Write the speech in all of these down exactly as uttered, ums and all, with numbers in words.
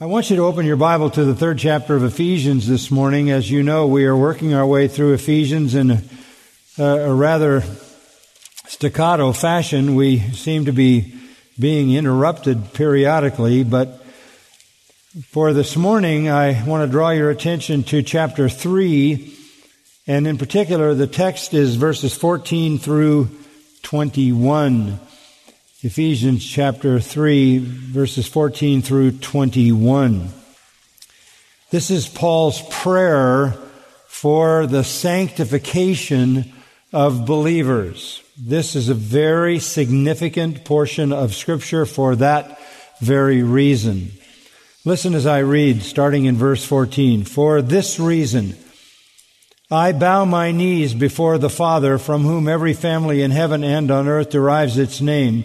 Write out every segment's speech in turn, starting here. I want you to open your Bible to the third chapter of Ephesians this morning. As you know, we are working our way through Ephesians in a, a rather staccato fashion. We seem to be being interrupted periodically, but for this morning, I want to draw your attention to chapter three, and in particular, the text is verses fourteen through twenty-one. Ephesians chapter three, verses fourteen through twenty-one. This is Paul's prayer for the sanctification of believers. This is a very significant portion of Scripture for that very reason. Listen as I read, starting in verse fourteen. For this reason, I bow my knees before the Father, from whom every family in heaven and on earth derives its name,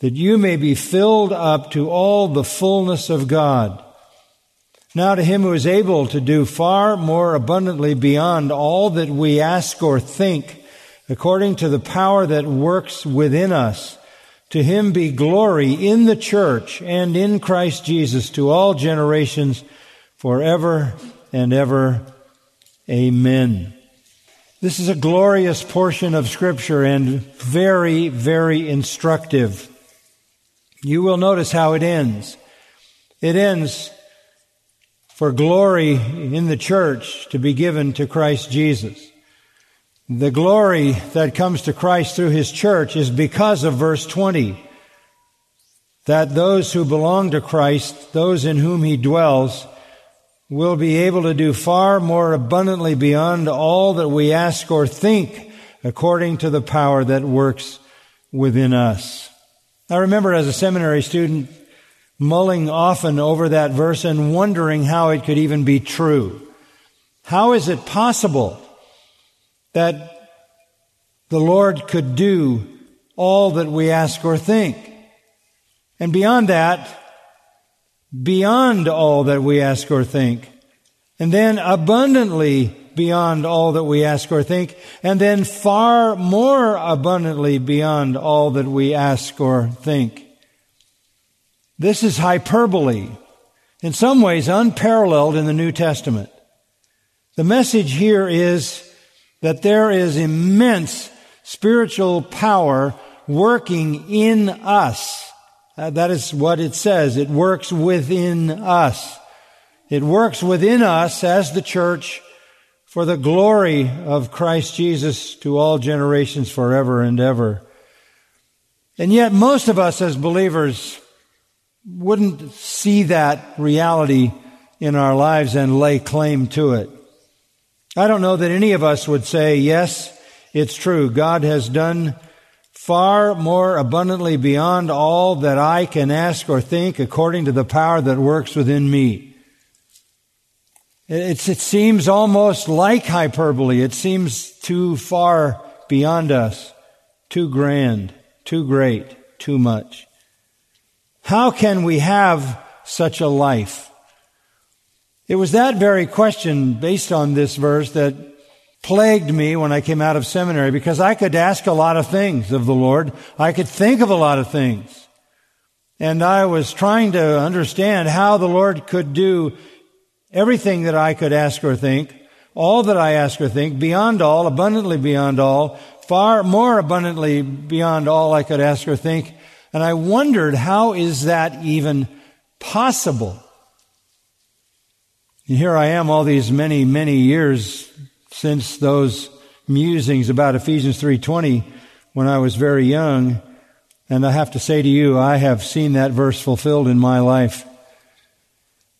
that you may be filled up to all the fullness of God. Now to Him who is able to do far more abundantly beyond all that we ask or think, according to the power that works within us, to Him be glory in the church and in Christ Jesus to all generations forever and ever. Amen. This is a glorious portion of Scripture and very, very instructive. You will notice how it ends. It ends for glory in the church to be given to Christ Jesus. The glory that comes to Christ through His church is because of verse twenty, that those who belong to Christ, those in whom He dwells, will be able to do far more abundantly beyond all that we ask or think, according to the power that works within us. I remember as a seminary student mulling often over that verse and wondering how it could even be true. How is it possible that the Lord could do all that we ask or think? And beyond that, beyond all that we ask or think, and then abundantly beyond all that we ask or think, and then far more abundantly beyond all that we ask or think. This is hyperbole, in some ways unparalleled in the New Testament. The message here is that there is immense spiritual power working in us. Uh, that is what it says. It works within us. It works within us as the church for the glory of Christ Jesus to all generations forever and ever. And yet most of us as believers wouldn't see that reality in our lives and lay claim to it. I don't know that any of us would say, yes, it's true. God has done far more abundantly beyond all that I can ask or think according to the power that works within me. It's, it seems almost like hyperbole. It seems too far beyond us, too grand, too great, too much. How can we have such a life? It was that very question based on this verse that plagued me when I came out of seminary, because I could ask a lot of things of the Lord. I could think of a lot of things. And I was trying to understand how the Lord could do everything that I could ask or think, all that I ask or think, beyond all, abundantly beyond all, far more abundantly beyond all I could ask or think. And I wondered, how is that even possible? And here I am all these many, many years since those musings about Ephesians three twenty when I was very young. And I have to say to you, I have seen that verse fulfilled in my life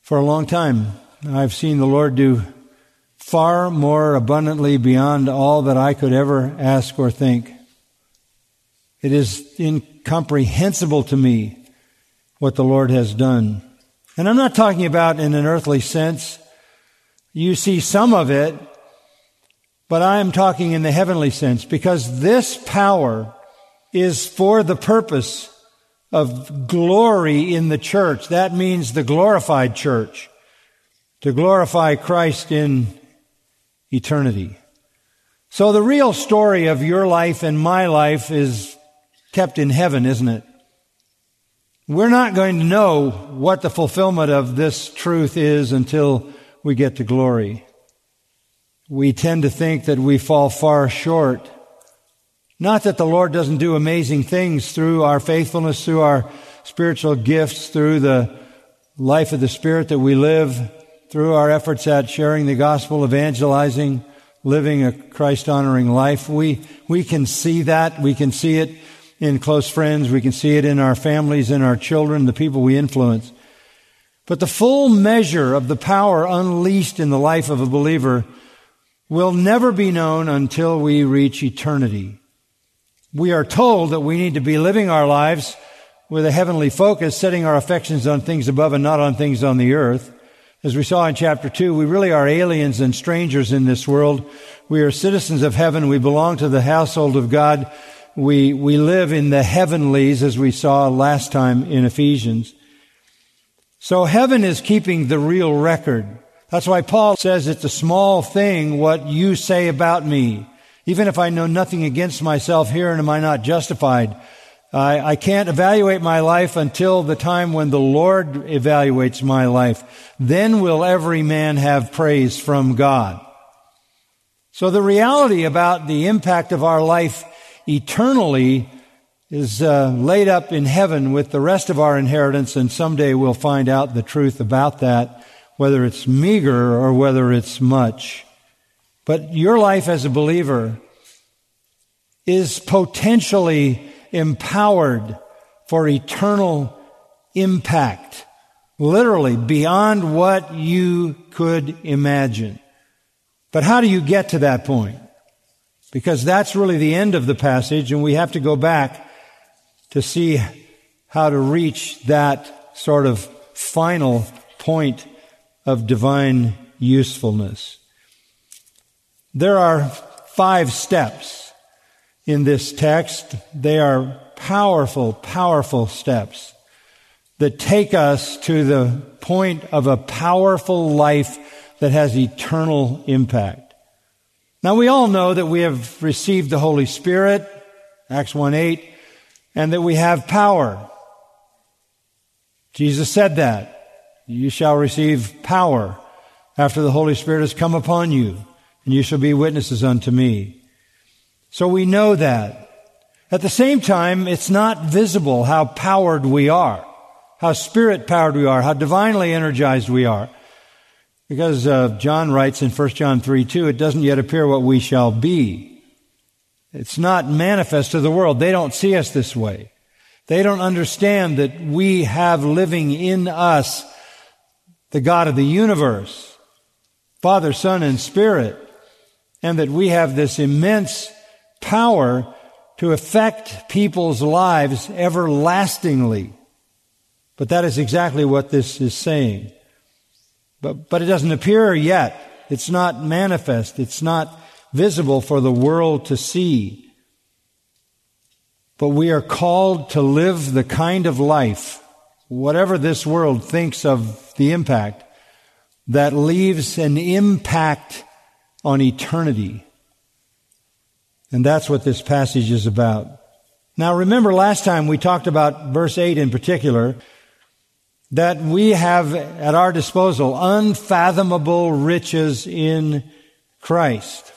for a long time. I've seen the Lord do far more abundantly beyond all that I could ever ask or think. It is incomprehensible to me what the Lord has done. And I'm not talking about in an earthly sense. You see some of it, but I am talking in the heavenly sense, because this power is for the purpose of glory in the church. That means the glorified church, to glorify Christ in eternity. So the real story of your life and my life is kept in heaven, isn't it? We're not going to know what the fulfillment of this truth is until we get to glory. We tend to think that we fall far short. Not that the Lord doesn't do amazing things through our faithfulness, through our spiritual gifts, through the life of the Spirit that we live, through our efforts at sharing the gospel, evangelizing, living a Christ-honoring life. We we can see that. We can see it in close friends. We can see it in our families, in our children, the people we influence. But the full measure of the power unleashed in the life of a believer will never be known until we reach eternity. We are told that we need to be living our lives with a heavenly focus, setting our affections on things above and not on things on the earth. As we saw in chapter two, we really are aliens and strangers in this world. We are citizens of heaven. We belong to the household of God. We, we live in the heavenlies, as we saw last time in Ephesians. So heaven is keeping the real record. That's why Paul says it's a small thing what you say about me. Even if I know nothing against myself here, and am I not justified? I, I can't evaluate my life until the time when the Lord evaluates my life. Then will every man have praise from God. So the reality about the impact of our life eternally is uh, laid up in heaven with the rest of our inheritance, and someday we'll find out the truth about that, whether it's meager or whether it's much. But your life as a believer is potentially empowered for eternal impact, literally beyond what you could imagine. But how do you get to that point? Because that's really the end of the passage, and we have to go back to see how to reach that sort of final point of divine usefulness. There are five steps in this text. They are powerful, powerful steps that take us to the point of a powerful life that has eternal impact. Now, we all know that we have received the Holy Spirit, Acts one eight, and that we have power. Jesus said that. You shall receive power after the Holy Spirit has come upon you, and you shall be witnesses unto me. So we know that. At the same time, it's not visible how powered we are, how Spirit-powered we are, how divinely energized we are. Because uh, John writes in First John three two, it doesn't yet appear what we shall be. It's not manifest to the world. They don't see us this way. They don't understand that we have living in us the God of the universe, Father, Son, and Spirit, and that we have this immense power to affect people's lives everlastingly. But that is exactly what this is saying. But, but it doesn't appear yet. It's not manifest. It's not visible for the world to see. But we are called to live the kind of life, whatever this world thinks of the impact, that leaves an impact on eternity. And that's what this passage is about. Now, remember last time we talked about verse eight in particular, that we have at our disposal unfathomable riches in Christ.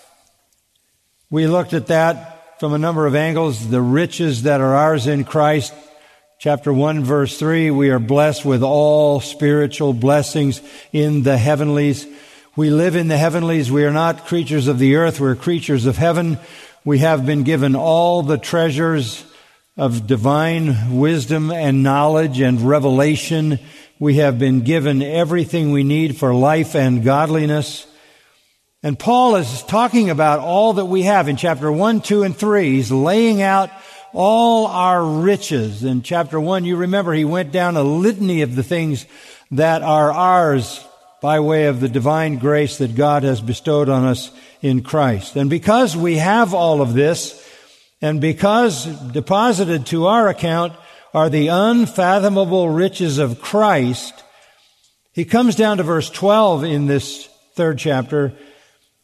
We looked at that from a number of angles, the riches that are ours in Christ. Chapter one, verse three, we are blessed with all spiritual blessings in the heavenlies. We live in the heavenlies. We are not creatures of the earth. We're creatures of heaven. We have been given all the treasures of divine wisdom and knowledge and revelation. We have been given everything we need for life and godliness. And Paul is talking about all that we have in chapter one, two, and three. He's laying out all our riches. In chapter one, you remember, he went down a litany of the things that are ours by way of the divine grace that God has bestowed on us in Christ. And because we have all of this, and because deposited to our account are the unfathomable riches of Christ, he comes down to verse twelve in this third chapter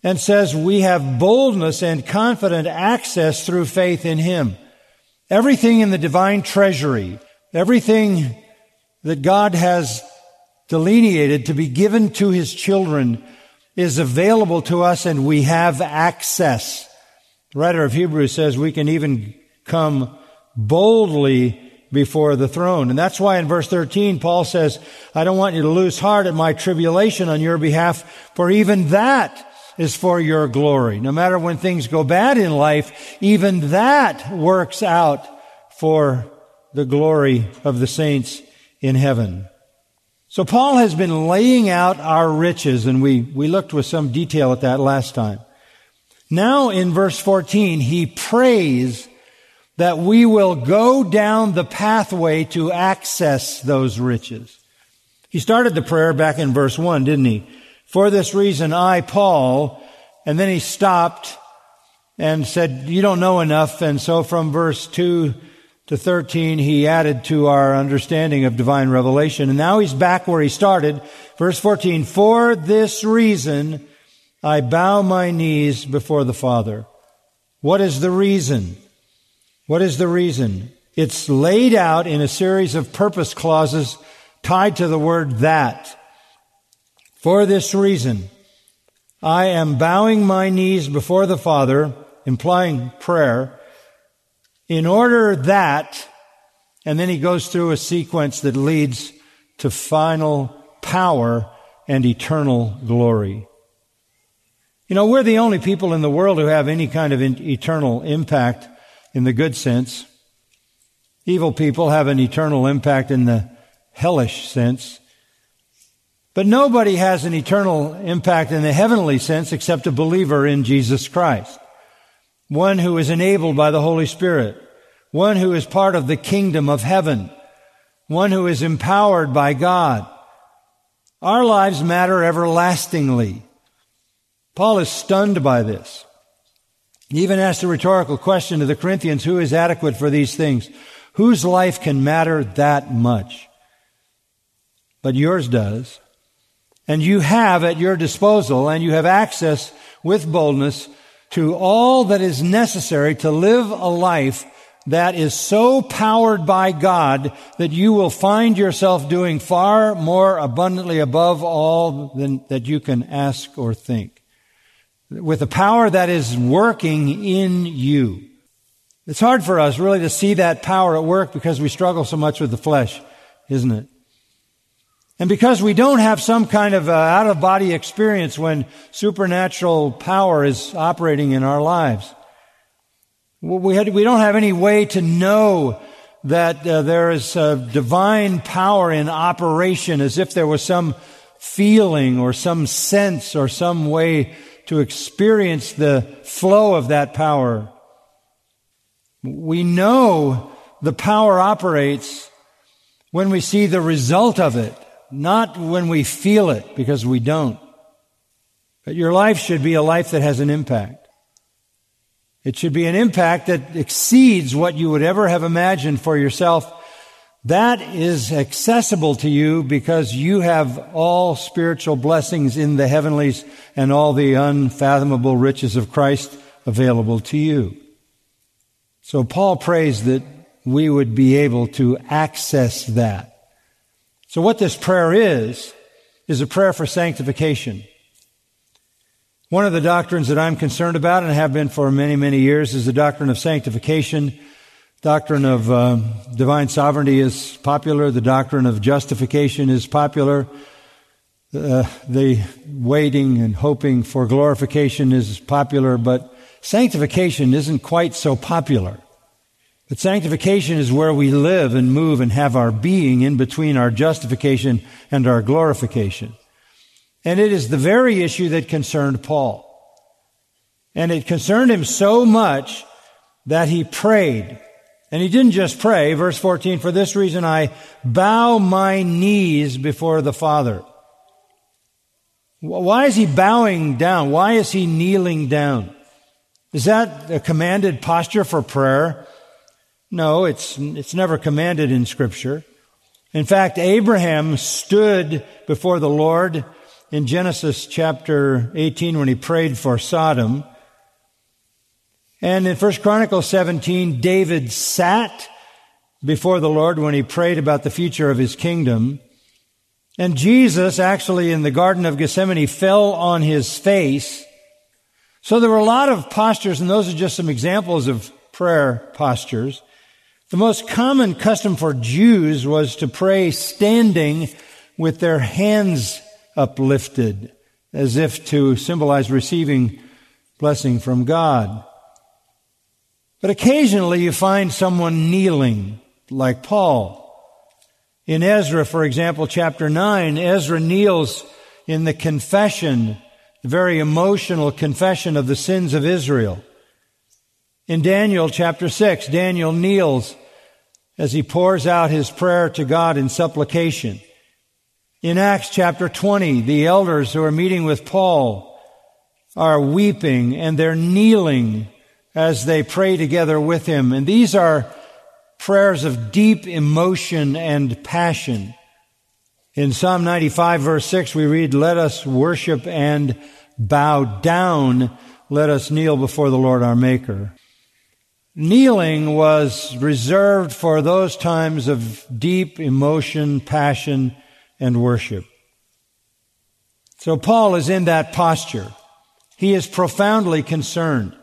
and says, we have boldness and confident access through faith in him. Everything in the divine treasury, everything that God has delineated to be given to his children is available to us, and we have access. The writer of Hebrews says we can even come boldly before the throne. And that's why in verse thirteen, Paul says, I don't want you to lose heart at my tribulation on your behalf, for even that is for your glory. No matter when things go bad in life, even that works out for the glory of the saints in heaven. So Paul has been laying out our riches, and we, we looked with some detail at that last time. Now in verse fourteen, he prays that we will go down the pathway to access those riches. He started the prayer back in verse one, didn't he? For this reason, I, Paul, and then he stopped and said, you don't know enough. And so from verse two to thirteen, he added to our understanding of divine revelation. And now he's back where he started. Verse fourteen, for this reason, I bow my knees before the Father. What is the reason? What is the reason? It's laid out in a series of purpose clauses tied to the word that. For this reason, I am bowing my knees before the Father, implying prayer, in order that, and then he goes through a sequence that leads to final power and eternal glory. You know, we're the only people in the world who have any kind of eternal impact in the good sense. Evil people have an eternal impact in the hellish sense. But nobody has an eternal impact in the heavenly sense except a believer in Jesus Christ, one who is enabled by the Holy Spirit, one who is part of the kingdom of heaven, one who is empowered by God. Our lives matter everlastingly. Paul is stunned by this. He even asked a rhetorical question to the Corinthians, who is adequate for these things? Whose life can matter that much? But yours does. And you have at your disposal, and you have access with boldness to all that is necessary to live a life that is so powered by God that you will find yourself doing far more abundantly above all than that you can ask or think, with a power that is working in you. It's hard for us really to see that power at work because we struggle so much with the flesh, isn't it? And because we don't have some kind of out-of-body experience when supernatural power is operating in our lives. We had, we don't have any way to know that uh, there is uh, divine power in operation as if there was some feeling or some sense or some way to experience the flow of that power. We know the power operates when we see the result of it, not when we feel it, because we don't. But your life should be a life that has an impact. It should be an impact that exceeds what you would ever have imagined for yourself. That is accessible to you because you have all spiritual blessings in the heavenlies and all the unfathomable riches of Christ available to you. So Paul prays that we would be able to access that. So what this prayer is, is a prayer for sanctification. One of the doctrines that I'm concerned about and have been for many, many years is the doctrine of sanctification. Doctrine of uh, divine sovereignty is popular. The doctrine of justification is popular. Uh, the waiting and hoping for glorification is popular, but sanctification isn't quite so popular. But sanctification is where we live and move and have our being in between our justification and our glorification. And it is the very issue that concerned Paul. And it concerned him so much that he prayed. And he didn't just pray. Verse fourteen, for this reason I bow my knees before the Father. Why is he bowing down? Why is he kneeling down? Is that a commanded posture for prayer? No, it's, it's never commanded in Scripture. In fact, Abraham stood before the Lord in Genesis chapter eighteen when he prayed for Sodom. And in First Chronicles seventeen, David sat before the Lord when he prayed about the future of his kingdom. And Jesus, actually in the Garden of Gethsemane, fell on his face. So there were a lot of postures, and those are just some examples of prayer postures. The most common custom for Jews was to pray standing with their hands uplifted, as if to symbolize receiving blessing from God. But occasionally you find someone kneeling, like Paul. In Ezra, for example, chapter nine, Ezra kneels in the confession, the very emotional confession of the sins of Israel. In Daniel chapter six, Daniel kneels as he pours out his prayer to God in supplication. In Acts chapter twenty, the elders who are meeting with Paul are weeping and they're kneeling as they pray together with him. And these are prayers of deep emotion and passion. In Psalm ninety-five verse six, we read, "Let us worship and bow down. Let us kneel before the Lord our Maker." Kneeling was reserved for those times of deep emotion, passion, and worship. So Paul is in that posture. He is profoundly concerned.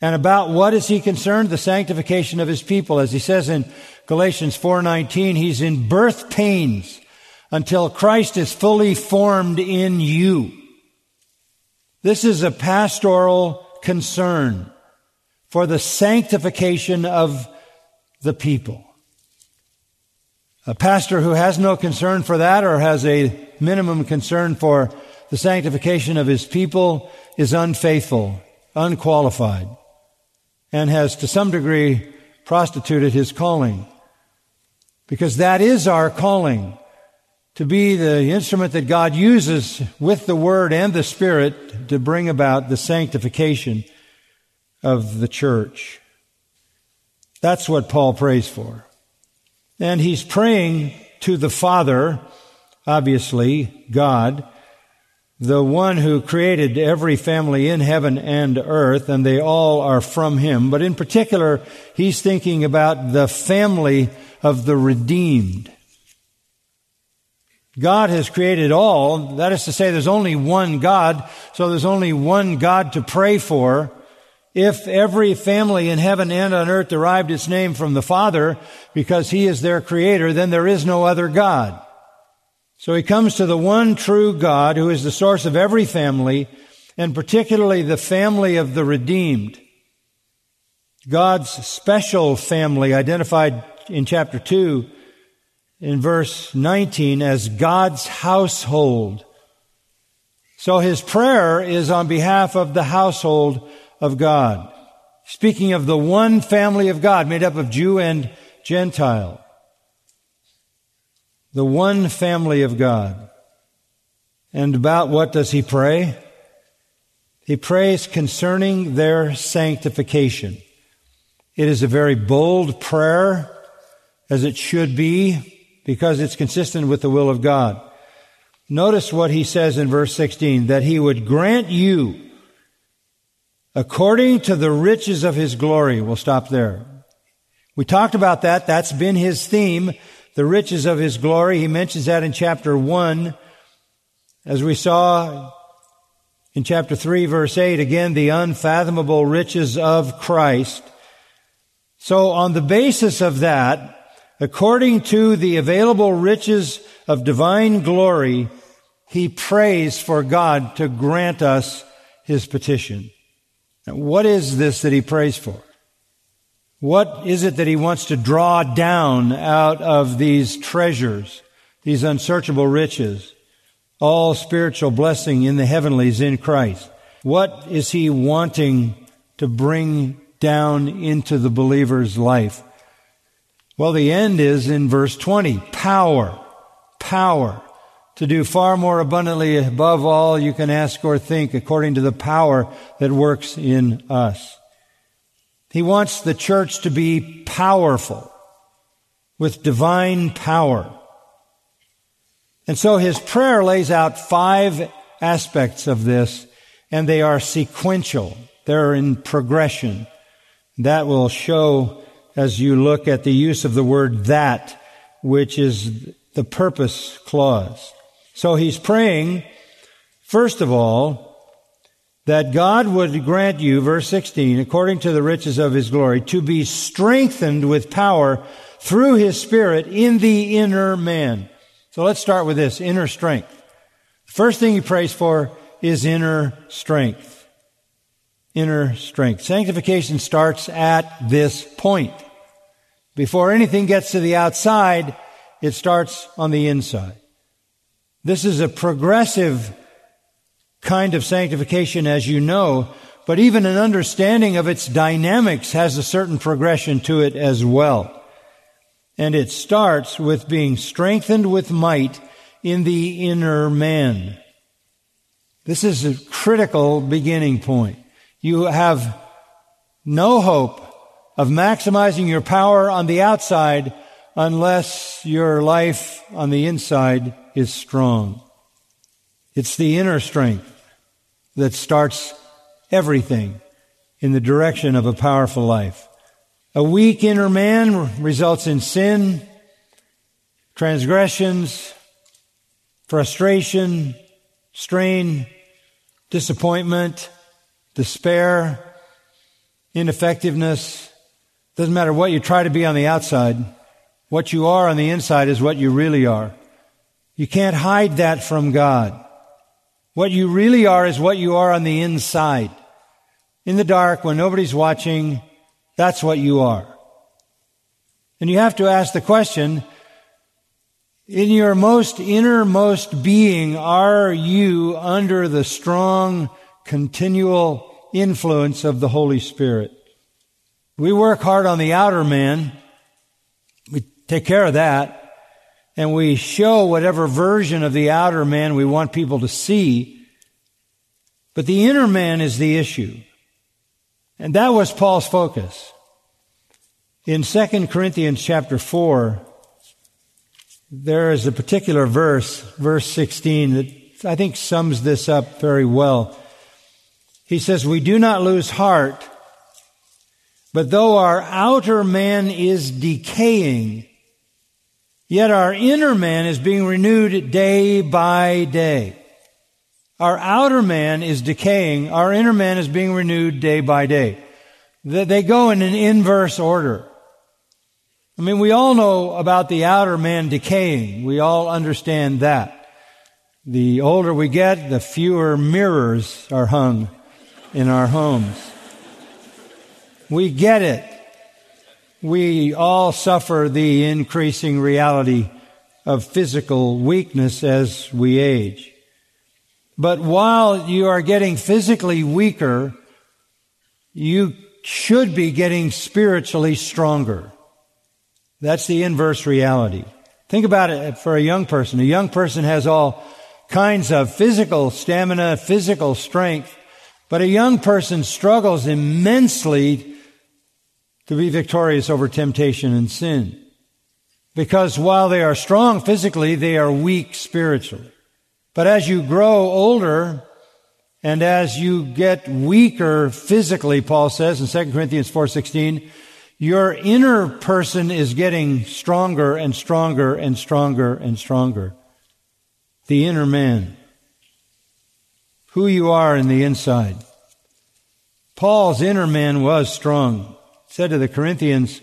And about what is he concerned? The sanctification of his people. As he says in Galatians four nineteen, he's in birth pains until Christ is fully formed in you. This is a pastoral concern for the sanctification of the people. A pastor who has no concern for that, or has a minimum concern for the sanctification of his people, is unfaithful, unqualified, and has to some degree prostituted his calling. Because that is our calling, to be the instrument that God uses with the Word and the Spirit to bring about the sanctification of the church. That's what Paul prays for. And he's praying to the Father, obviously, God, the one who created every family in heaven and earth, and they all are from him. But in particular, he's thinking about the family of the redeemed. God has created all. That is to say, there's only one God, so there's only one God to pray for. If every family in heaven and on earth derived its name from the Father, because he is their creator, then there is no other God. So he comes to the one true God, who is the source of every family, and particularly the family of the redeemed. God's special family, identified in chapter two, in verse nineteen, as God's household. So his prayer is on behalf of the household of God, speaking of the one family of God, made up of Jew and Gentile. The one family of God. And about what does he pray? He prays concerning their sanctification. It is a very bold prayer, as it should be, because it's consistent with the will of God. Notice what he says in verse sixteen, that he would grant you according to the riches of his glory. We'll stop there. We talked about that. That's been his theme, the riches of his glory. He mentions that in chapter one. As we saw in chapter three, verse eight, again, the unfathomable riches of Christ. So on the basis of that, according to the available riches of divine glory, he prays for God to grant us his petition. What is this that he prays for? What is it that he wants to draw down out of these treasures, these unsearchable riches, all spiritual blessing in the heavenlies in Christ? What is he wanting to bring down into the believer's life? Well, the end is in verse twenty, power, power to do far more abundantly above all you can ask or think, according to the power that works in us. He wants the church to be powerful, with divine power. And so his prayer lays out five aspects of this, and they are sequential. They're in progression. That will show as you look at the use of the word that, which is the purpose clause. So he's praying, first of all, that God would grant you, verse sixteen, according to the riches of His glory, to be strengthened with power through His Spirit in the inner man. So let's start with this, inner strength. The first thing he prays for is inner strength. Inner strength. Sanctification starts at this point. Before anything gets to the outside, it starts on the inside. This is a progressive kind of sanctification, as you know, but even an understanding of its dynamics has a certain progression to it as well. And it starts with being strengthened with might in the inner man. This is a critical beginning point. You have no hope of maximizing your power on the outside unless your life on the inside is strong. It's the inner strength that starts everything in the direction of a powerful life. A weak inner man results in sin, transgressions, frustration, strain, disappointment, despair, ineffectiveness. Doesn't matter what you try to be on the outside. What you are on the inside is what you really are. You can't hide that from God. What you really are is what you are on the inside. In the dark, when nobody's watching, that's what you are. And you have to ask the question, in your most innermost being, are you under the strong, continual influence of the Holy Spirit? We work hard on the outer man. We take care of that. And we show whatever version of the outer man we want people to see. But the inner man is the issue. And that was Paul's focus. In Second Corinthians chapter four, there is a particular verse, verse sixteen, that I think sums this up very well. He says, "We do not lose heart, but though our outer man is decaying, yet our inner man is being renewed day by day." Our outer man is decaying. Our inner man is being renewed day by day. They go in an inverse order. I mean, we all know about the outer man decaying. We all understand that. The older we get, the fewer mirrors are hung in our homes. We get it. We all suffer the increasing reality of physical weakness as we age. But while you are getting physically weaker, you should be getting spiritually stronger. That's the inverse reality. Think about it for a young person. A young person has all kinds of physical stamina, physical strength, but a young person struggles immensely to be victorious over temptation and sin. Because while they are strong physically, they are weak spiritually. But as you grow older and as you get weaker physically, Paul says in Second Corinthians four sixteen, your inner person is getting stronger and stronger and stronger and stronger. The inner man. Who you are in the inside. Paul's inner man was strong. He said to the Corinthians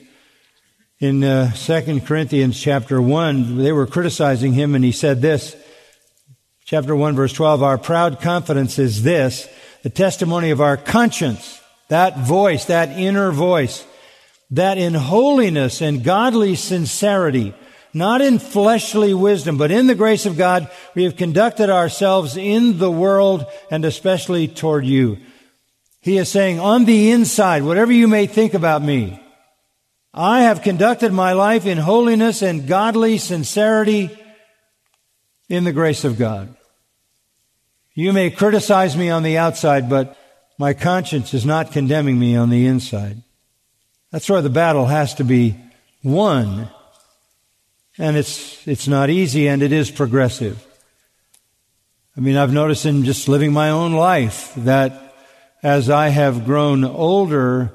in uh, Second Corinthians chapter one, they were criticizing him, and he said this, chapter one, verse twelve, "Our proud confidence is this, the testimony of our conscience," that voice, that inner voice, "that in holiness and godly sincerity, not in fleshly wisdom, but in the grace of God, we have conducted ourselves in the world and especially toward you." He is saying, on the inside, whatever you may think about me, I have conducted my life in holiness and godly sincerity in the grace of God. You may criticize me on the outside, but my conscience is not condemning me on the inside. That's where the battle has to be won. And it's it's not easy, and it is progressive. I mean, I've noticed in just living my own life that as I have grown older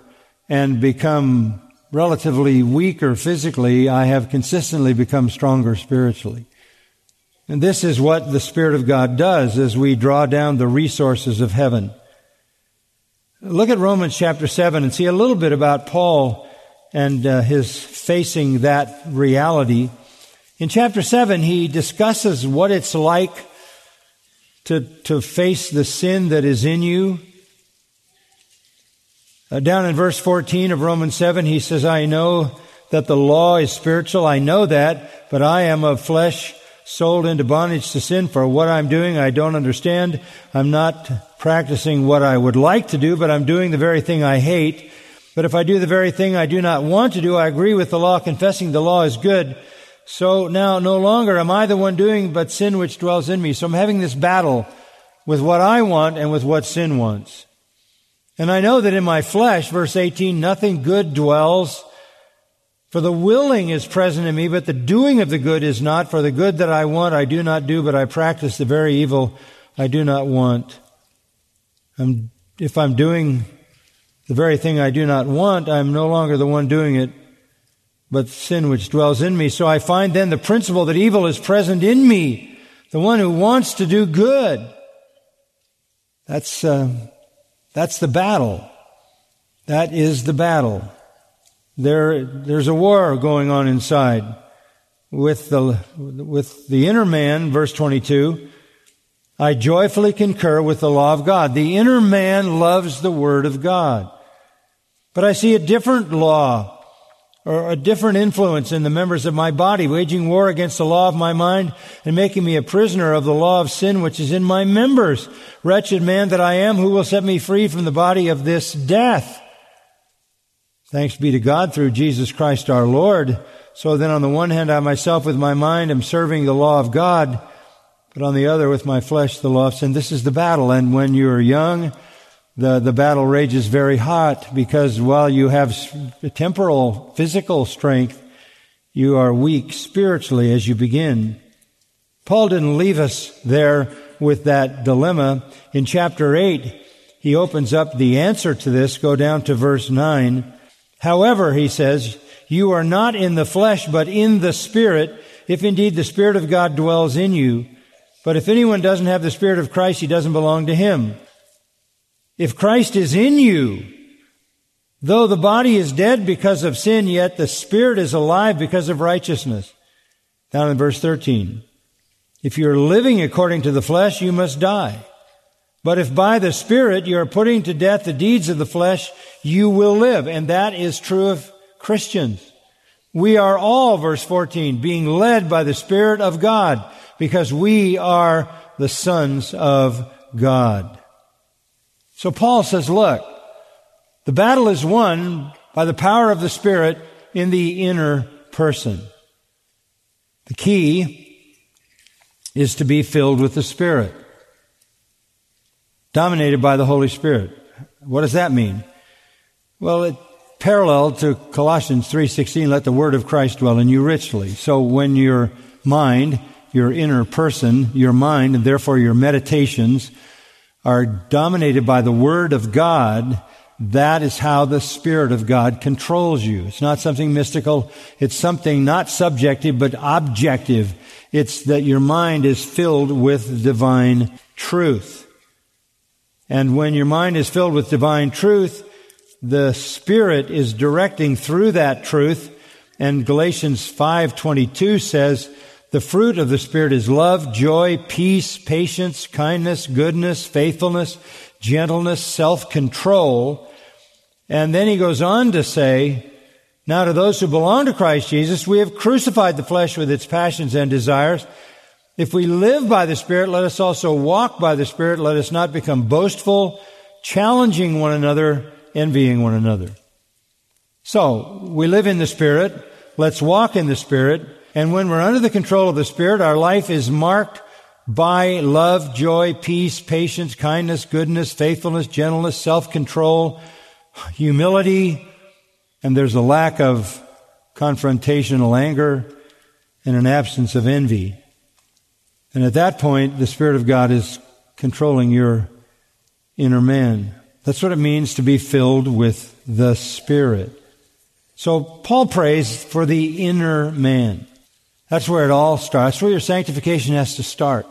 and become relatively weaker physically, I have consistently become stronger spiritually. And this is what the Spirit of God does as we draw down the resources of heaven. Look at Romans chapter seven and see a little bit about Paul and uh, his facing that reality. In chapter seven, he discusses what it's like to, to face the sin that is in you. Uh, down in verse fourteen of Romans seven, he says, I know that the law is spiritual. I know that, but I am of flesh, sold into bondage to sin. For what I'm doing, I don't understand. I'm not practicing what I would like to do, but I'm doing the very thing I hate. But if I do the very thing I do not want to do, I agree with the law, confessing the law is good. So now no longer am I the one doing, but sin which dwells in me. So I'm having this battle with what I want and with what sin wants. And I know that in my flesh, verse eighteen, nothing good dwells, for the willing is present in me, but the doing of the good is not. For the good that I want, I do not do, but I practice the very evil I do not want. I'm, if I'm doing the very thing I do not want, I am no longer the one doing it, but sin which dwells in me. So I find then the principle that evil is present in me, the one who wants to do good. That's uh, that's the battle. That is the battle. There, there's a war going on inside with the with the inner man. Verse twenty-two. I joyfully concur with the law of God. The inner man loves the Word of God. But I see a different law or a different influence in the members of my body, waging war against the law of my mind and making me a prisoner of the law of sin which is in my members. Wretched man that I am, who will set me free from the body of this death? Thanks be to God through Jesus Christ our Lord. So then on the one hand, I myself with my mind am serving the law of God, but on the other with my flesh the law of sin. This is the battle. And when you're young, The, the battle rages very hot, because while you have temporal, physical strength, you are weak spiritually as you begin. Paul didn't leave us there with that dilemma. In chapter eight, he opens up the answer to this. Go down to verse nine. However, he says, you are not in the flesh, but in the Spirit, if indeed the Spirit of God dwells in you. But if anyone doesn't have the Spirit of Christ, he doesn't belong to him. If Christ is in you, though the body is dead because of sin, yet the Spirit is alive because of righteousness. Down in verse thirteen, if you're living according to the flesh, you must die. But if by the Spirit you are putting to death the deeds of the flesh, you will live. And that is true of Christians. We are all, verse fourteen, being led by the Spirit of God, because we are the sons of God. So Paul says, look, the battle is won by the power of the Spirit in the inner person. The key is to be filled with the Spirit, dominated by the Holy Spirit. What does that mean? Well, it paralleled to Colossians three sixteen, let the word of Christ dwell in you richly. So when your mind, your inner person, your mind, and therefore your meditations are dominated by the Word of God, that is how the Spirit of God controls you. It's not something mystical. It's something not subjective, but objective. It's that your mind is filled with divine truth. And when your mind is filled with divine truth, the Spirit is directing through that truth. And Galatians five twenty-two says, the fruit of the Spirit is love, joy, peace, patience, kindness, goodness, faithfulness, gentleness, self-control. And then he goes on to say, now to those who belong to Christ Jesus, we have crucified the flesh with its passions and desires. If we live by the Spirit, let us also walk by the Spirit. Let us not become boastful, challenging one another, envying one another. So we live in the Spirit. Let's walk in the Spirit. And when we're under the control of the Spirit, our life is marked by love, joy, peace, patience, kindness, goodness, faithfulness, gentleness, self-control, humility, and there's a lack of confrontational anger and an absence of envy. And at that point, the Spirit of God is controlling your inner man. That's what it means to be filled with the Spirit. So Paul prays for the inner man. That's where it all starts. That's where your sanctification has to start.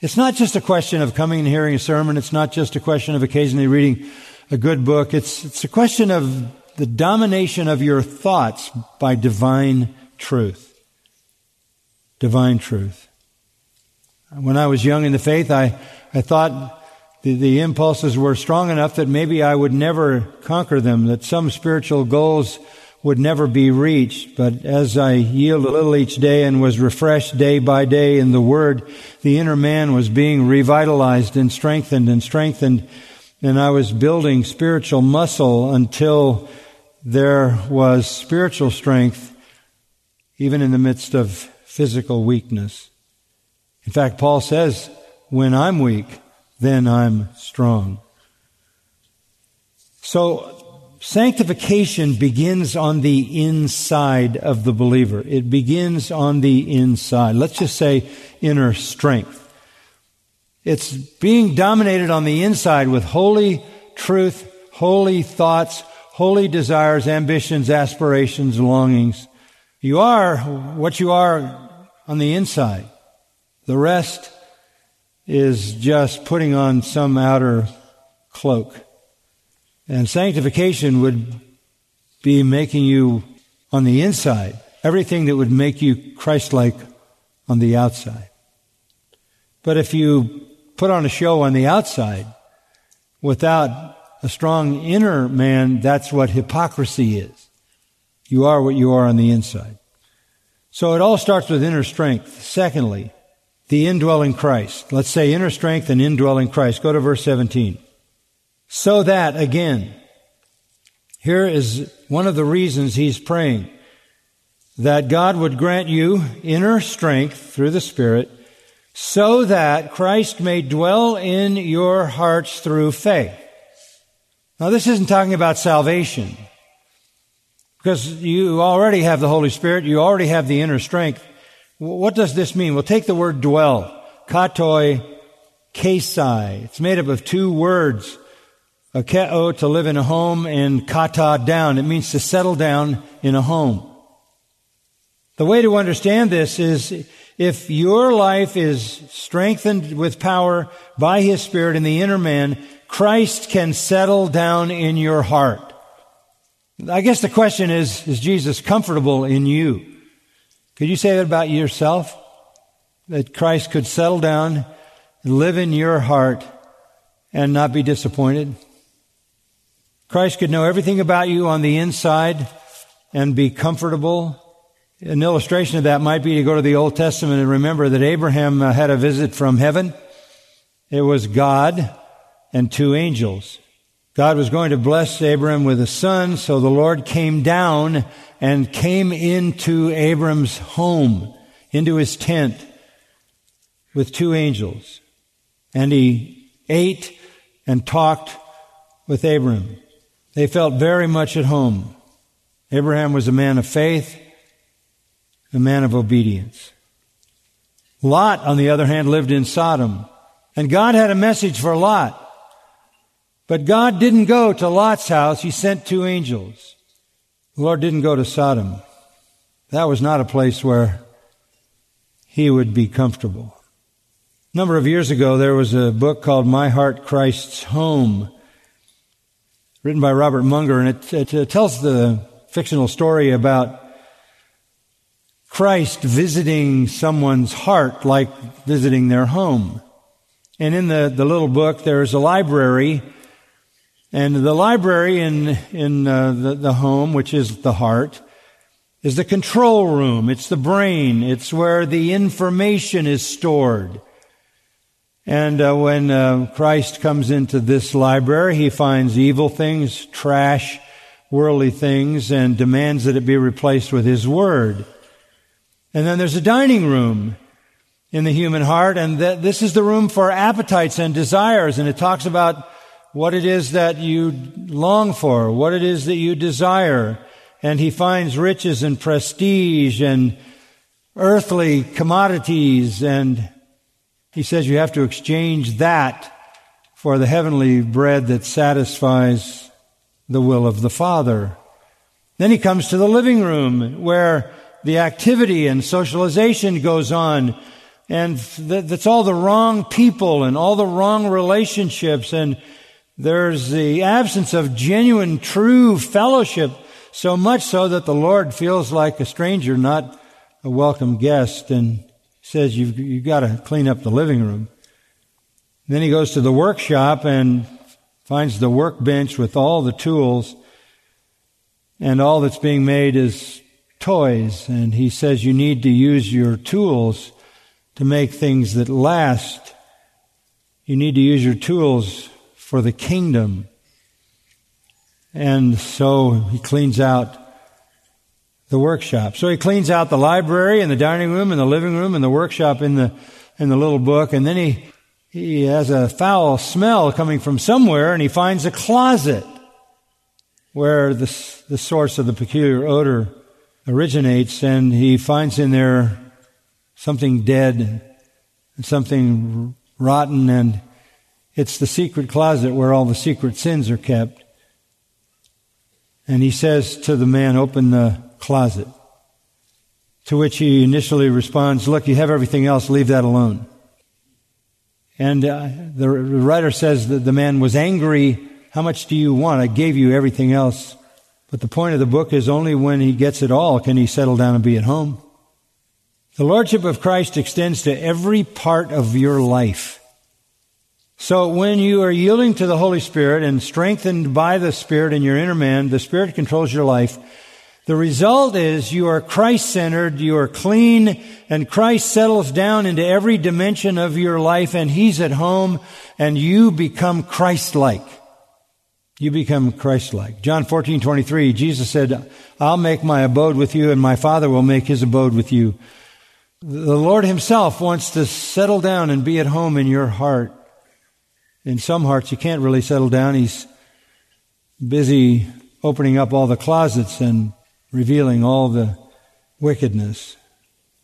It's not just a question of coming and hearing a sermon. It's not just a question of occasionally reading a good book. It's, it's a question of the domination of your thoughts by divine truth. Divine truth. When I was young in the faith, I, I thought the, the impulses were strong enough that maybe I would never conquer them, that some spiritual goals would never be reached. But as I yielded a little each day and was refreshed day by day in the Word, the inner man was being revitalized and strengthened and strengthened, and I was building spiritual muscle until there was spiritual strength, even in the midst of physical weakness. In fact, Paul says, when I'm weak, then I'm strong. So, sanctification begins on the inside of the believer. It begins on the inside. Let's just say inner strength. It's being dominated on the inside with holy truth, holy thoughts, holy desires, ambitions, aspirations, longings. You are what you are on the inside. The rest is just putting on some outer cloak. And sanctification would be making you on the inside everything that would make you Christ-like on the outside. But if you put on a show on the outside without a strong inner man, that's what hypocrisy is. You are what you are on the inside. So it all starts with inner strength. Secondly, the indwelling Christ. Let's say inner strength and indwelling Christ. Go to verse seventeen. So that, again, here is one of the reasons he's praying, that God would grant you inner strength through the Spirit, so that Christ may dwell in your hearts through faith. Now, this isn't talking about salvation, because you already have the Holy Spirit. You already have the inner strength. What does this mean? Well, take the word dwell, katoi, kesai. It's made up of two words, a keo, to live in a home, and kata, down. It means to settle down in a home. The way to understand this is, if your life is strengthened with power by His Spirit in the inner man, Christ can settle down in your heart. I guess the question is, is Jesus comfortable in you? Could you say that about yourself? That Christ could settle down and live in your heart and not be disappointed? Christ could know everything about you on the inside and be comfortable. An illustration of that might be to go to the Old Testament and remember that Abraham had a visit from heaven. It was God and two angels. God was going to bless Abraham with a son, so the Lord came down and came into Abram's home, into his tent, with two angels. And he ate and talked with Abram. They felt very much at home. Abraham was a man of faith, a man of obedience. Lot, on the other hand, lived in Sodom. And God had a message for Lot. But God didn't go to Lot's house. He sent two angels. The Lord didn't go to Sodom. That was not a place where He would be comfortable. A number of years ago, there was a book called My Heart, Christ's Home, written by Robert Munger, and it, it, it tells the fictional story about Christ visiting someone's heart like visiting their home. And in the, the little book, there's a library. And the library in, in uh, the, the home, which is the heart, is the control room. It's the brain. It's where the information is stored. And uh, when uh, Christ comes into this library, He finds evil things, trash, worldly things, and demands that it be replaced with His Word. And then there's a dining room in the human heart, and th- this is the room for appetites and desires, and it talks about what it is that you long for, what it is that you desire. And he finds riches and prestige and earthly commodities, and he says you have to exchange that for the heavenly bread that satisfies the will of the Father. Then he comes to the living room where the activity and socialization goes on, and that's all the wrong people and all the wrong relationships, and there's the absence of genuine, true fellowship, so much so that the Lord feels like a stranger, not a welcome guest, and says you've, you've got to clean up the living room. And then he goes to the workshop and finds the workbench with all the tools, and all that's being made is toys, and he says you need to use your tools to make things that last. You need to use your tools for the kingdom. And so he cleans out the workshop. So he cleans out the library and the dining room and the living room and the workshop in the in the little book, and then he he has a foul smell coming from somewhere, and he finds a closet where the the source of the peculiar odor originates, and he finds in there something dead and something rotten, and it's the secret closet where all the secret sins are kept. And he says to the man, open the closet, to which he initially responds, look, you have everything else, leave that alone. And uh, the writer says that the man was angry. How much do you want? I gave you everything else. But the point of the book is only when he gets it all can he settle down and be at home. The Lordship of Christ extends to every part of your life. So when you are yielding to the Holy Spirit and strengthened by the Spirit in your inner man, the Spirit controls your life. The result is you are Christ-centered, you are clean, and Christ settles down into every dimension of your life, and He's at home, and you become Christ-like. You become Christ-like. John fourteen twenty-three, Jesus said, I'll make my abode with you, and my Father will make His abode with you. The Lord Himself wants to settle down and be at home in your heart. In some hearts, you can't really settle down. He's busy opening up all the closets and revealing all the wickedness.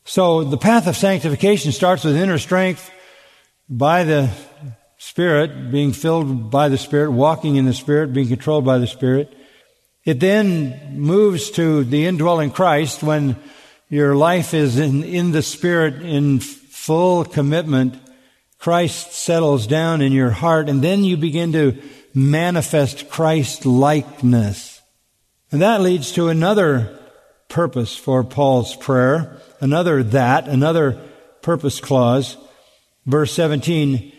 So the path of sanctification starts with inner strength by the Spirit, being filled by the Spirit, walking in the Spirit, being controlled by the Spirit. It then moves to the indwelling Christ when your life is in, in the Spirit in full commitment. Christ settles down in your heart, and then you begin to manifest Christ-likeness. And that leads to another purpose for Paul's prayer, another that, another purpose clause. Verse seventeen,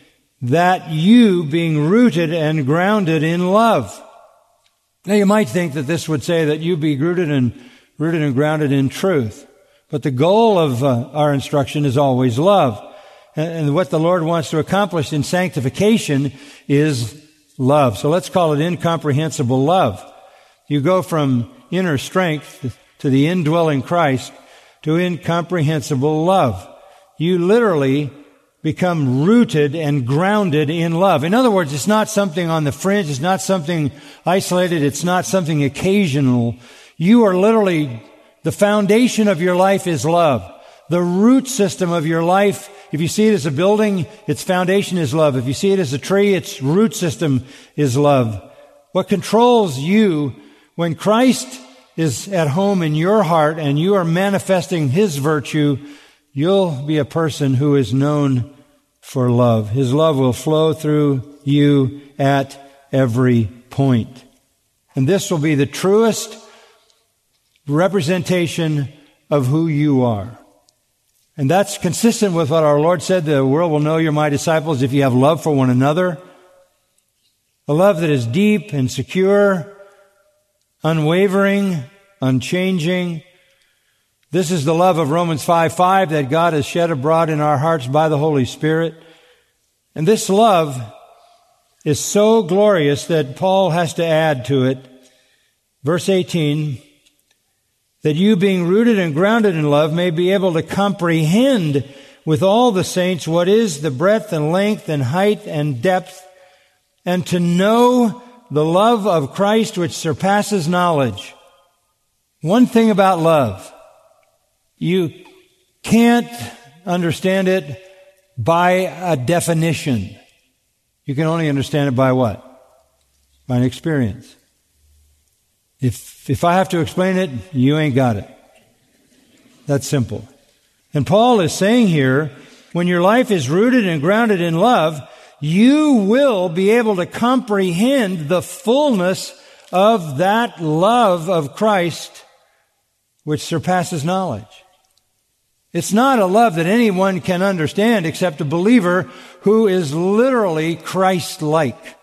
that you being rooted and grounded in love. Now you might think that this would say that you be rooted and rooted and grounded in truth. But the goal of uh, our instruction is always love. And, and what the Lord wants to accomplish in sanctification is love. So let's call it incomprehensible love. You go from inner strength to the indwelling Christ to incomprehensible love. You literally become rooted and grounded in love. In other words, it's not something on the fringe. It's not something isolated. It's not something occasional. You are literally, the foundation of your life is love. The root system of your life, if you see it as a building, its foundation is love. If you see it as a tree, its root system is love. What controls you when Christ is at home in your heart and you are manifesting His virtue, you'll be a person who is known for love. His love will flow through you at every point. And this will be the truest representation of who you are. And that's consistent with what our Lord said, the world will know you're my disciples if you have love for one another. A love that is deep and secure, unwavering, unchanging. This is the love of Romans five five that God has shed abroad in our hearts by the Holy Spirit. And this love is so glorious that Paul has to add to it. Verse eighteen, that you, being rooted and grounded in love, may be able to comprehend with all the saints what is the breadth and length and height and depth, and to know the love of Christ which surpasses knowledge." One thing about love, you can't understand it by a definition. You can only understand it by what? By an experience. If, if I have to explain it, you ain't got it. That's simple. And Paul is saying here, when your life is rooted and grounded in love, you will be able to comprehend the fullness of that love of Christ which surpasses knowledge. It's not a love that anyone can understand except a believer who is literally Christ-like.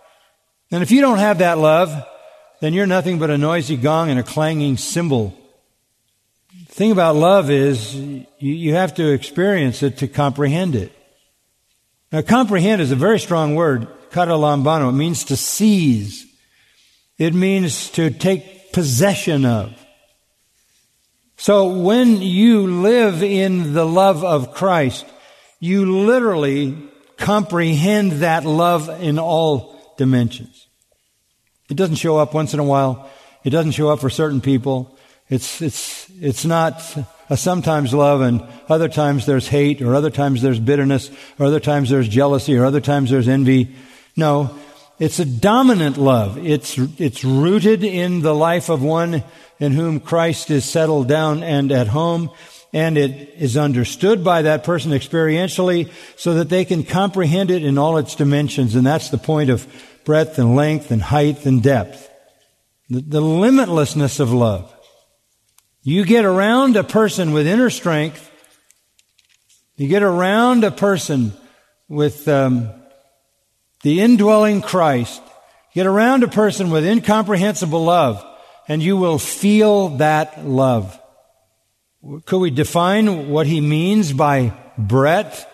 And if you don't have that love, then you're nothing but a noisy gong and a clanging cymbal. The thing about love is you have to experience it to comprehend it. Now, comprehend is a very strong word, katalambano. It means to seize. It means to take possession of. So when you live in the love of Christ, you literally comprehend that love in all dimensions. It doesn't show up once in a while. It doesn't show up for certain people. It's, it's, it's not a sometimes love and other times there's hate, or other times there's bitterness, or other times there's jealousy, or other times there's envy. No, it's a dominant love. It's, it's rooted in the life of one in whom Christ is settled down and at home, and it is understood by that person experientially so that they can comprehend it in all its dimensions, and that's the point of breadth and length and height and depth. The, the limitlessness of love. You get around a person with inner strength, you get around a person with um, the indwelling Christ, get around a person with incomprehensible love, and you will feel that love. Could we define what he means by breadth?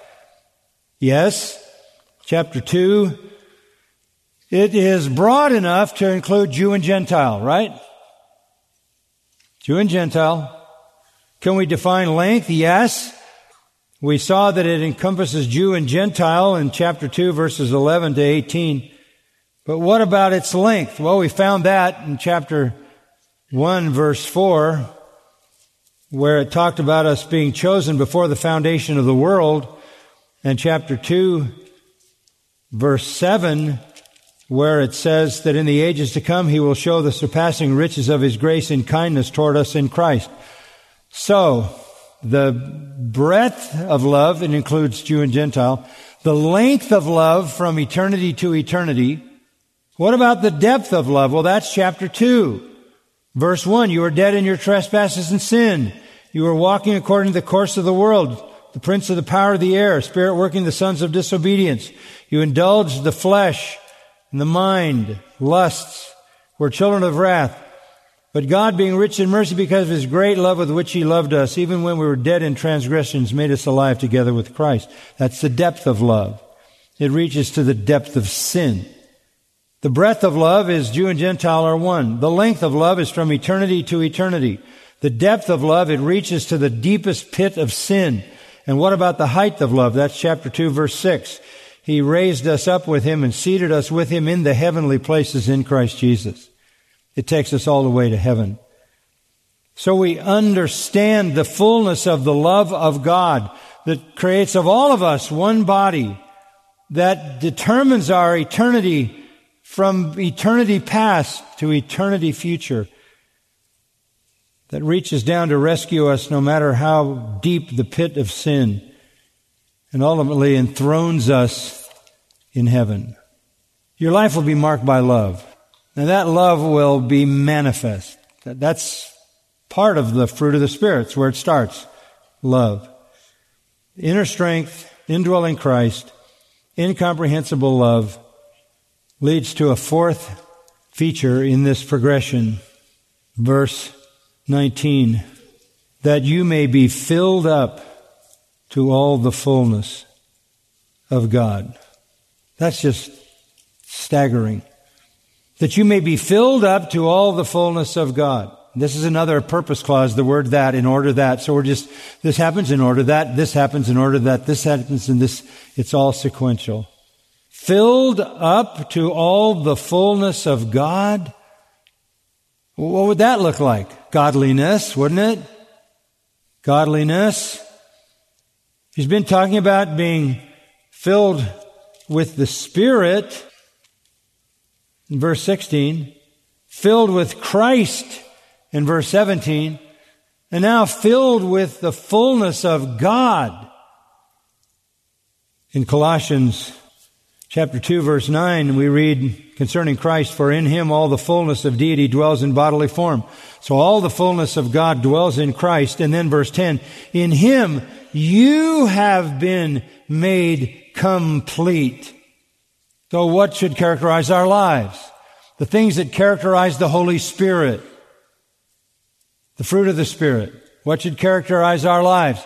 Yes. Chapter two. It is broad enough to include Jew and Gentile, right? Jew and Gentile. Can we define length? Yes. We saw that it encompasses Jew and Gentile in chapter two, verses eleven to eighteen. But what about its length? Well, we found that in chapter one, verse four, where it talked about us being chosen before the foundation of the world, and chapter two, verse seven, where it says that in the ages to come He will show the surpassing riches of His grace and kindness toward us in Christ. So, the breadth of love, it includes Jew and Gentile, the length of love from eternity to eternity. What about the depth of love? Well, that's chapter two. Verse one, you were dead in your trespasses and sin. You were walking according to the course of the world, the prince of the power of the air, spirit working the sons of disobedience. You indulged the flesh and the mind, lusts, were children of wrath. But God, being rich in mercy because of His great love with which He loved us, even when we were dead in transgressions, made us alive together with Christ. That's the depth of love. It reaches to the depth of sin. The breadth of love is Jew and Gentile are one. The length of love is from eternity to eternity. The depth of love, it reaches to the deepest pit of sin. And what about the height of love? That's chapter two, verse six. He raised us up with Him and seated us with Him in the heavenly places in Christ Jesus. It takes us all the way to heaven. So we understand the fullness of the love of God that creates of all of us one body that determines our eternity from eternity past to eternity future, that reaches down to rescue us no matter how deep the pit of sin, and ultimately enthrones us in heaven. Your life will be marked by love. Now that love will be manifest. That's part of the fruit of the Spirit. It's where it starts. Love. Inner strength, indwelling Christ, incomprehensible love, leads to a fourth feature in this progression. Verse nineteen, that you may be filled up to all the fullness of God. That's just staggering. That you may be filled up to all the fullness of God. This is another purpose clause, the word that, in order that. So we're just, this happens in order that, this happens in order that, this happens in this. It's all sequential. Filled up to all the fullness of God. What would that look like? Godliness, wouldn't it? Godliness. He's been talking about being filled with the Spirit. In verse sixteen, filled with Christ in verse seventeen, and now filled with the fullness of God. In Colossians chapter two, verse nine, we read concerning Christ, for in Him all the fullness of deity dwells in bodily form. So all the fullness of God dwells in Christ. And then verse ten, in Him you have been made complete. So what should characterize our lives? The things that characterize the Holy Spirit. The fruit of the Spirit. What should characterize our lives?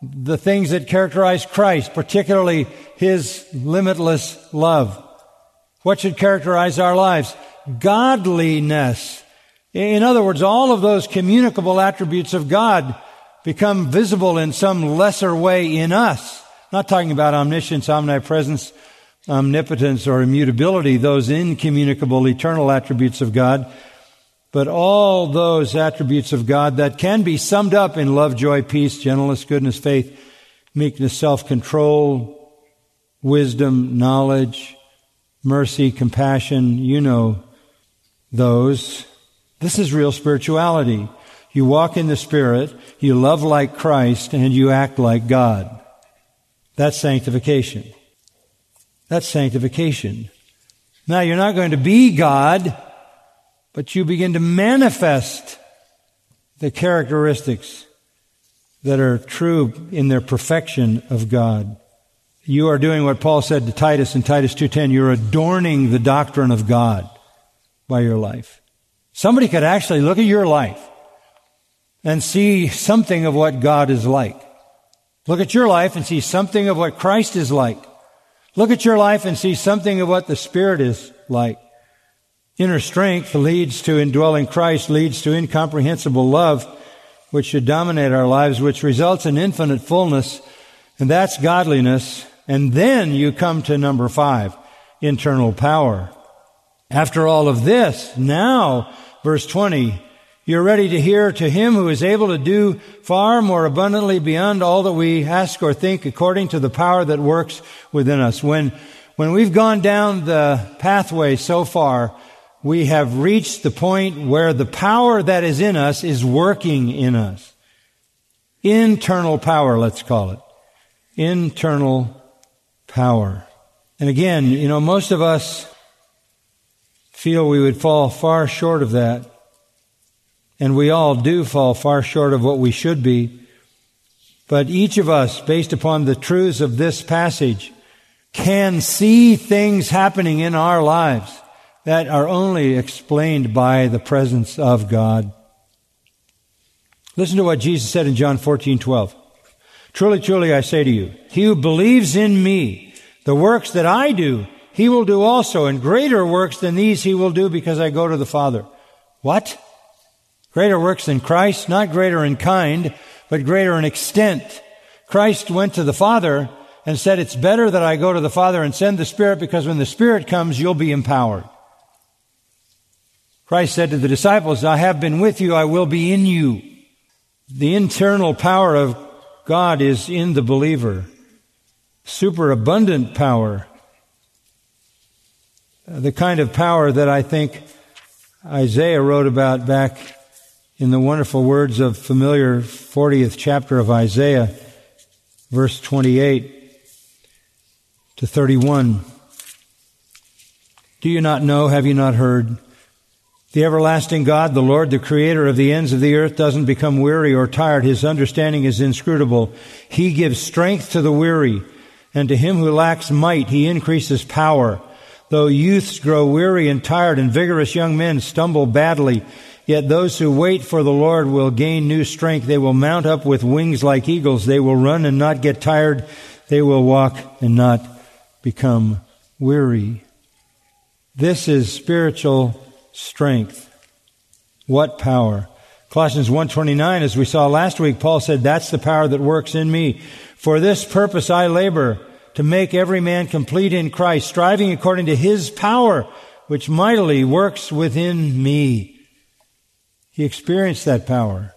The things that characterize Christ, particularly His limitless love. What should characterize our lives? Godliness. In other words, all of those communicable attributes of God become visible in some lesser way in us. I'm not talking about omniscience, omnipresence, omnipotence, or immutability, those incommunicable eternal attributes of God. But all those attributes of God that can be summed up in love, joy, peace, gentleness, goodness, faith, meekness, self-control, wisdom, knowledge, mercy, compassion, you know those. This is real spirituality. You walk in the Spirit, you love like Christ, and you act like God. That's sanctification. That's sanctification. Now, you're not going to be God, but you begin to manifest the characteristics that are true in their perfection of God. You are doing what Paul said to Titus in Titus two ten. You're adorning the doctrine of God by your life. Somebody could actually look at your life and see something of what God is like. Look at your life and see something of what Christ is like. Look at your life and see something of what the Spirit is like. Inner strength leads to indwelling Christ, leads to incomprehensible love, which should dominate our lives, which results in infinite fullness, and that's godliness. And then you come to number five, internal power. After all of this, now, verse twenty, you're ready to hear to Him who is able to do far more abundantly beyond all that we ask or think according to the power that works within us. When, when we've gone down the pathway so far, we have reached the point where the power that is in us is working in us. Internal power, let's call it. Internal power. And again, you know, most of us feel we would fall far short of that. And we all do fall far short of what we should be. But each of us, based upon the truths of this passage, can see things happening in our lives that are only explained by the presence of God. Listen to what Jesus said in John fourteen twelve. Truly, truly, I say to you, he who believes in me, the works that I do, he will do also, and greater works than these he will do, because I go to the Father. What? Greater works than Christ? Not greater in kind, but greater in extent. Christ went to the Father and said, it's better that I go to the Father and send the Spirit, because when the Spirit comes, you'll be empowered. Christ said to the disciples, I have been with you, I will be in you. The internal power of God is in the believer. Superabundant power. The kind of power that I think Isaiah wrote about back in the wonderful words of familiar fortieth chapter of Isaiah, verse twenty-eight to thirty-one. Do you not know? Have you not heard? The everlasting God, the Lord, the creator of the ends of the earth, doesn't become weary or tired. His understanding is inscrutable. He gives strength to the weary, and to him who lacks might, he increases power. Though youths grow weary and tired, and vigorous young men stumble badly, yet those who wait for the Lord will gain new strength. They will mount up with wings like eagles. They will run and not get tired. They will walk and not become weary. This is spiritual strength. What power? Colossians one twenty-nine, as we saw last week, Paul said, that's the power that works in me. For this purpose I labor, to make every man complete in Christ, striving according to His power, which mightily works within me. He experienced that power.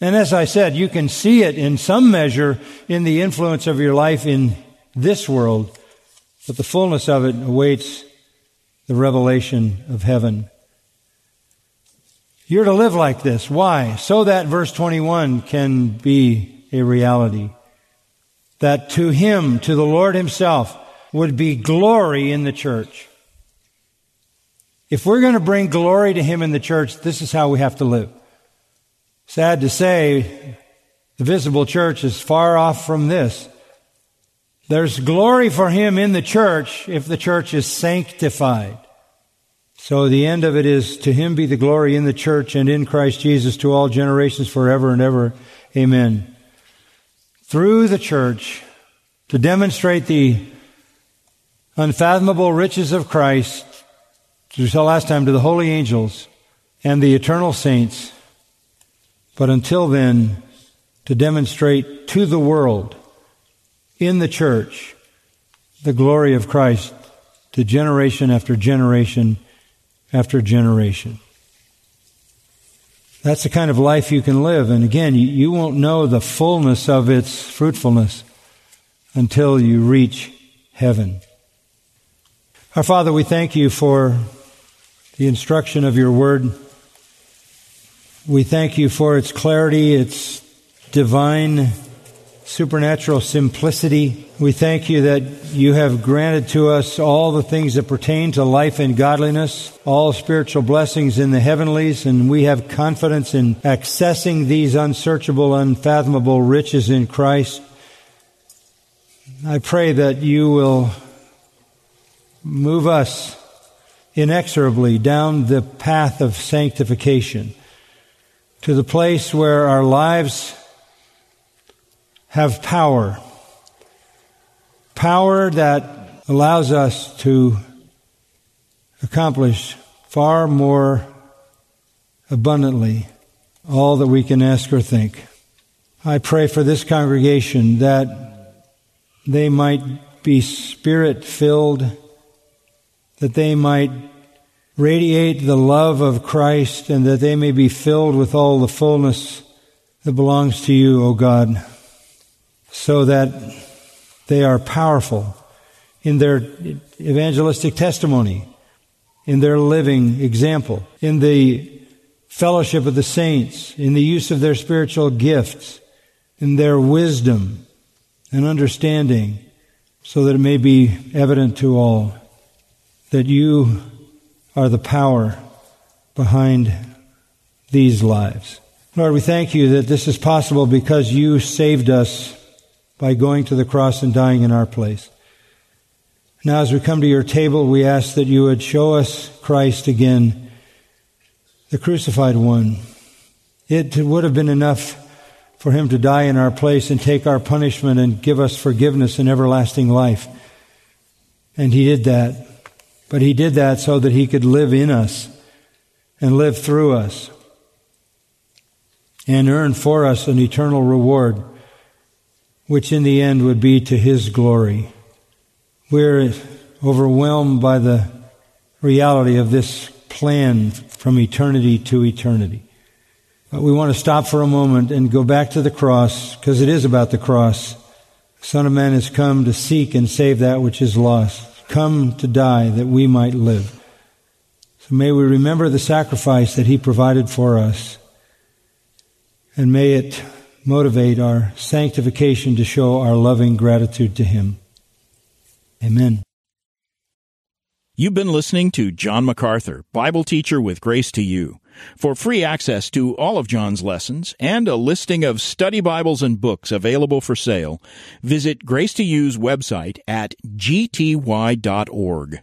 And as I said, you can see it in some measure in the influence of your life in this world, but the fullness of it awaits the revelation of heaven. You're to live like this. Why? So that verse twenty-one can be a reality. That to Him, to the Lord Himself, would be glory in the church. If we're going to bring glory to Him in the church, this is how we have to live. Sad to say, the visible church is far off from this. There's glory for Him in the church if the church is sanctified. So the end of it is, to Him be the glory in the church and in Christ Jesus to all generations forever and ever. Amen. Through the church, to demonstrate the unfathomable riches of Christ, as we saw last time, to the holy angels and the eternal saints. But until then, to demonstrate to the world, in the church, the glory of Christ to generation after generation after generation. That's the kind of life you can live. And again, you won't know the fullness of its fruitfulness until you reach heaven. Our Father, we thank You for the instruction of Your Word. We thank You for its clarity, its divine, supernatural simplicity. We thank You that You have granted to us all the things that pertain to life and godliness, all spiritual blessings in the heavenlies, and we have confidence in accessing these unsearchable, unfathomable riches in Christ. I pray that You will move us inexorably down the path of sanctification to the place where our lives have power, power that allows us to accomplish far more abundantly all that we can ask or think. I pray for this congregation that they might be Spirit-filled, that they might radiate the love of Christ, and that they may be filled with all the fullness that belongs to You, O God, so that they are powerful in their evangelistic testimony, in their living example, in the fellowship of the saints, in the use of their spiritual gifts, in their wisdom and understanding, so that it may be evident to all that You are the power behind these lives. Lord, we thank You that this is possible because You saved us by going to the cross and dying in our place. Now, as we come to Your table, we ask that You would show us Christ again, the crucified one. It would have been enough for Him to die in our place and take our punishment and give us forgiveness and everlasting life. And He did that. But He did that so that He could live in us and live through us and earn for us an eternal reward, which in the end would be to His glory. We're overwhelmed by the reality of this plan from eternity to eternity. But we want to stop for a moment and go back to the cross, because it is about the cross. The Son of Man has come to seek and save that which is lost, come to die that we might live. So may we remember the sacrifice that He provided for us, and may it motivate our sanctification to show our loving gratitude to Him. Amen. You've been listening to John MacArthur, Bible Teacher with Grace to You. For free access to all of John's lessons and a listing of study Bibles and books available for sale, visit Grace to You's website at g t y dot org.